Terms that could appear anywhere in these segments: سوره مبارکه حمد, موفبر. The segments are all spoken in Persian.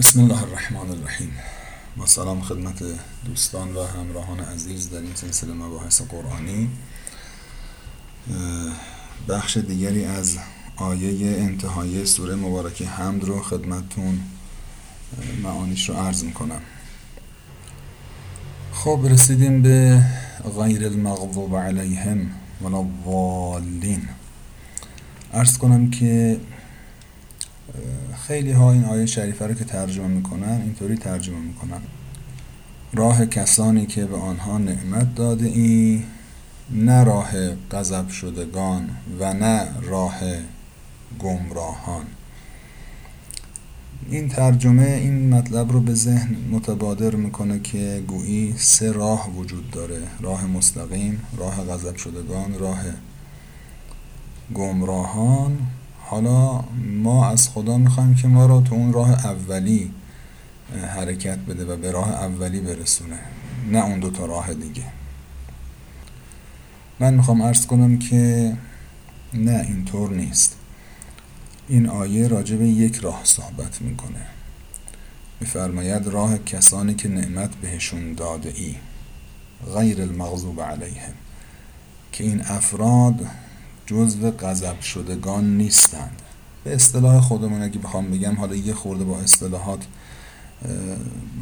بسم الله الرحمن الرحیم. با سلام خدمت دوستان و همراهان عزیز در این سلسله مباحث قرآنی، بخش دیگری از آیه انتهایی سوره مبارکه حمد رو خدمتتون معانیش رو عرض میکنم. خب رسیدیم به غیر المغضوب علیهم ولا الضالین. عرض کنم که خیلی ها این آیه شریفه رو که ترجمه میکنن اینطوری ترجمه میکنن: راه کسانی که به آنها نعمت داده ای، نه راه غضب شدگان و نه راه گمراهان. این ترجمه این مطلب رو به ذهن متبادر میکنه که گویی سه راه وجود داره: راه مستقیم، راه غضب شدگان، راه گمراهان. حالا ما از خدا میخوایم که ما را تو اون راه اولی حرکت بده و به راه اولی برسونه، نه اون دوتا راه دیگه. من میخوام عرض کنم که نه، اینطور نیست. این آیه راجع به یک راه صحبت میکنه. میفرماید راه کسانی که نعمت بهشون داده ای، غیر المغضوب علیهم، که این افراد جزو غضب شدگان نیستند. به اصطلاح خودمون اگه بخوام بگم، حالا یه خورده با اصطلاحات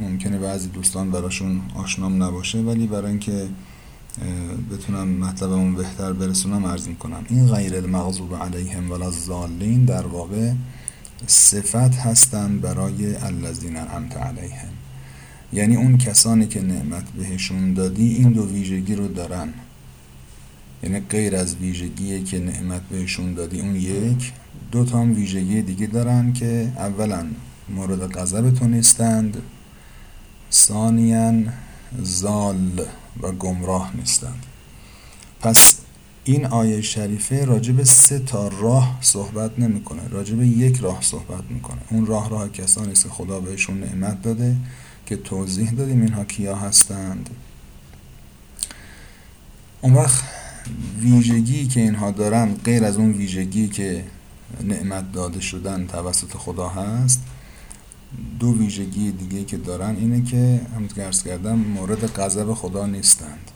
ممکنه بعضی دوستان براشون آشنام نباشه، ولی برای اینکه بتونم مطلبمون بهتر برسونم عرض میکنم. این غیر المغضوب علیهم ولا الضالین در واقع صفت هستن برای الذین انعمت علیهم، یعنی اون کسانی که نعمت بهشون دادی این دو ویژگی رو دارن. یعنی غیر از ویژگی که نعمت بهشون دادی اون یک، دو تا هم ویژگی دیگه دارن که اولا مورد غضب تو نیستند، ثانیاً ضال و گمراه نیستند. پس این آیه شریفه راجب سه تا راه صحبت نمیکنه، راجب یک راه صحبت میکنه. اون راه کسانی است که خدا بهشون نعمت داده، که توضیح دادیم اینها کیا هستند. اون وقت ویژگی که اینها دارن غیر از اون ویژگی که نعمت داده شدن توسط خدا هست، دو ویژگی دیگه که دارن اینه که همونطور که عرض کردم مورد غضب خدا نیستند.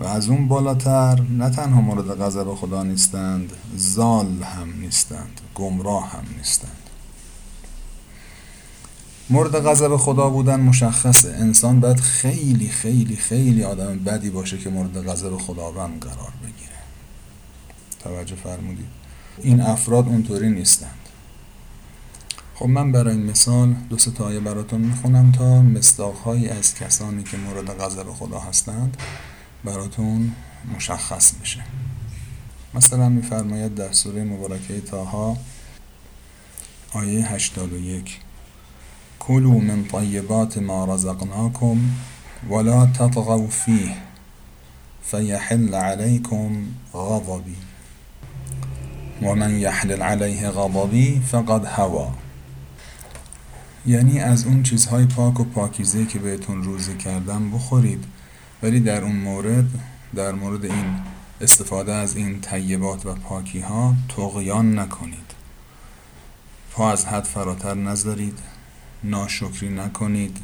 و از اون بالاتر نه تنها مورد غضب خدا نیستند، ضال هم نیستند، گمراه هم نیستند. مورد غضب خدا بودن مشخصه. انسان باید خیلی خیلی خیلی آدم بدی باشه که مورد غضب خداوند قرار بگیره. توجه فرمودید، این افراد اونطوری نیستند. خب من برای این مثال دو سه تا آیه براتون میخونم تا مصداق‌هایی از کسانی که مورد غضب خدا هستند براتون مشخص بشه. مثلا میفرماید در سوره مبارکه طه آیه 81: کلوا من طیبات ما رزقناکم ولا تطغوا فیه فیحل علیکم غضبی و من یحلل علیه غضبی فقد هوا. یعنی از اون چیزهای پاک و پاکیزه که بهتون روزی کردم بخورید، ولی در اون مورد، در مورد این استفاده از این طیبات و پاکی ها طغیان نکنید، پا از حد فراتر نذارید، ناشکری نکنید،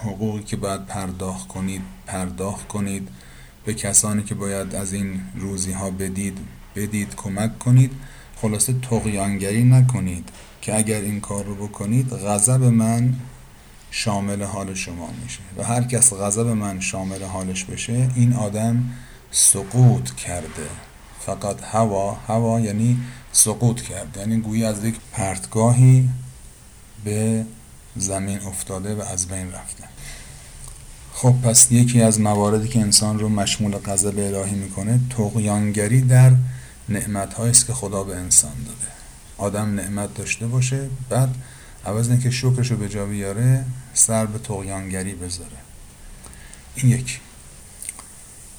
حقوقی که باید پرداخت کنید پرداخت کنید، به کسانی که باید از این روزی ها بدید کمک کنید. خلاصه طغیانگری نکنید که اگر این کار رو بکنید غضب من شامل حال شما میشه، و هر کس غضب من شامل حالش بشه این آدم سقوط کرده. فقط هوا یعنی سقوط کرده، یعنی گویی از یک پرتگاهی به زمین افتاده و از بین رفته. خب پس یکی از مواردی که انسان رو مشمول غضب الهی میکنه طغیانگری در نعمت‌هایی است که خدا به انسان داده. آدم نعمت داشته باشه، بعد عوض اینکه شکرشو به جا بیاره سر به طغیانگری بذاره. این یک.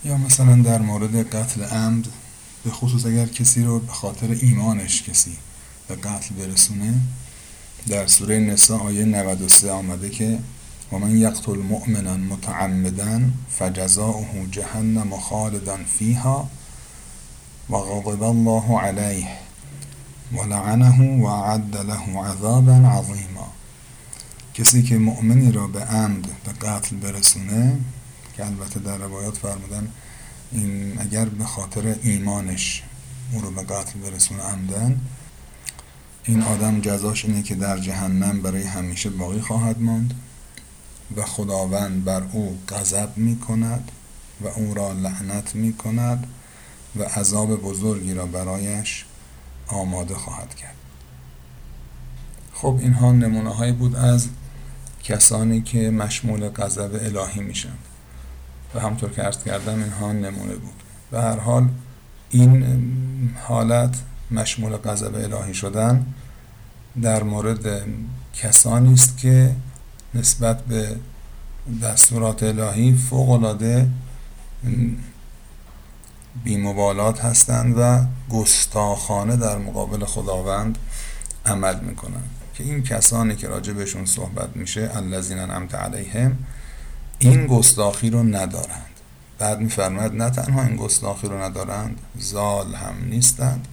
یا مثلا در مورد قتل عمد، به خصوص اگر کسی رو به خاطر ایمانش کسی به قتل برسونه، در سوره نساء آیه 93 آمده که ومن یقتل مؤمنا متعمدا فجزاؤه جهنم خالدا فیها و غضب الله علیه ولعنه و اعد له عذابا عظیما. کسی که مؤمنی را به عمد به قتل برسونه، که البته در روایات فرمودن این اگر به خاطر ایمانش او رو به قتل برسونه عمدن، این آدم جزاش اینه که در جهنم برای همیشه باقی خواهد ماند و خداوند بر او غضب می کند و او را لعنت می کند و عذاب بزرگی را برایش آماده خواهد کرد. خب اینها نمونه‌هایی بود از کسانی که مشمول غضب الهی میشن و همطور که عرض کردم اینها نمونه بود. به هر حال این حالت مشمول غضب الهی شدن در مورد کسانی است که نسبت به دستورات الهی فوق‌العاده بی‌مبالات هستند و گستاخانه در مقابل خداوند عمل میکنند، که این کسانی که راجع بهشون صحبت میشه الذین انعمت علیهم این گستاخی رو ندارند. بعد میفرماید نه تنها این گستاخی رو ندارند، زال هم نیستند،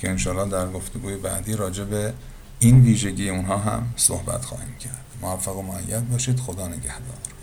که انشاءالله در گفتگوی بعدی راجع به این ویژگی اونها هم صحبت خواهیم کرد. موفق و مؤید باشید. خدا نگهدار.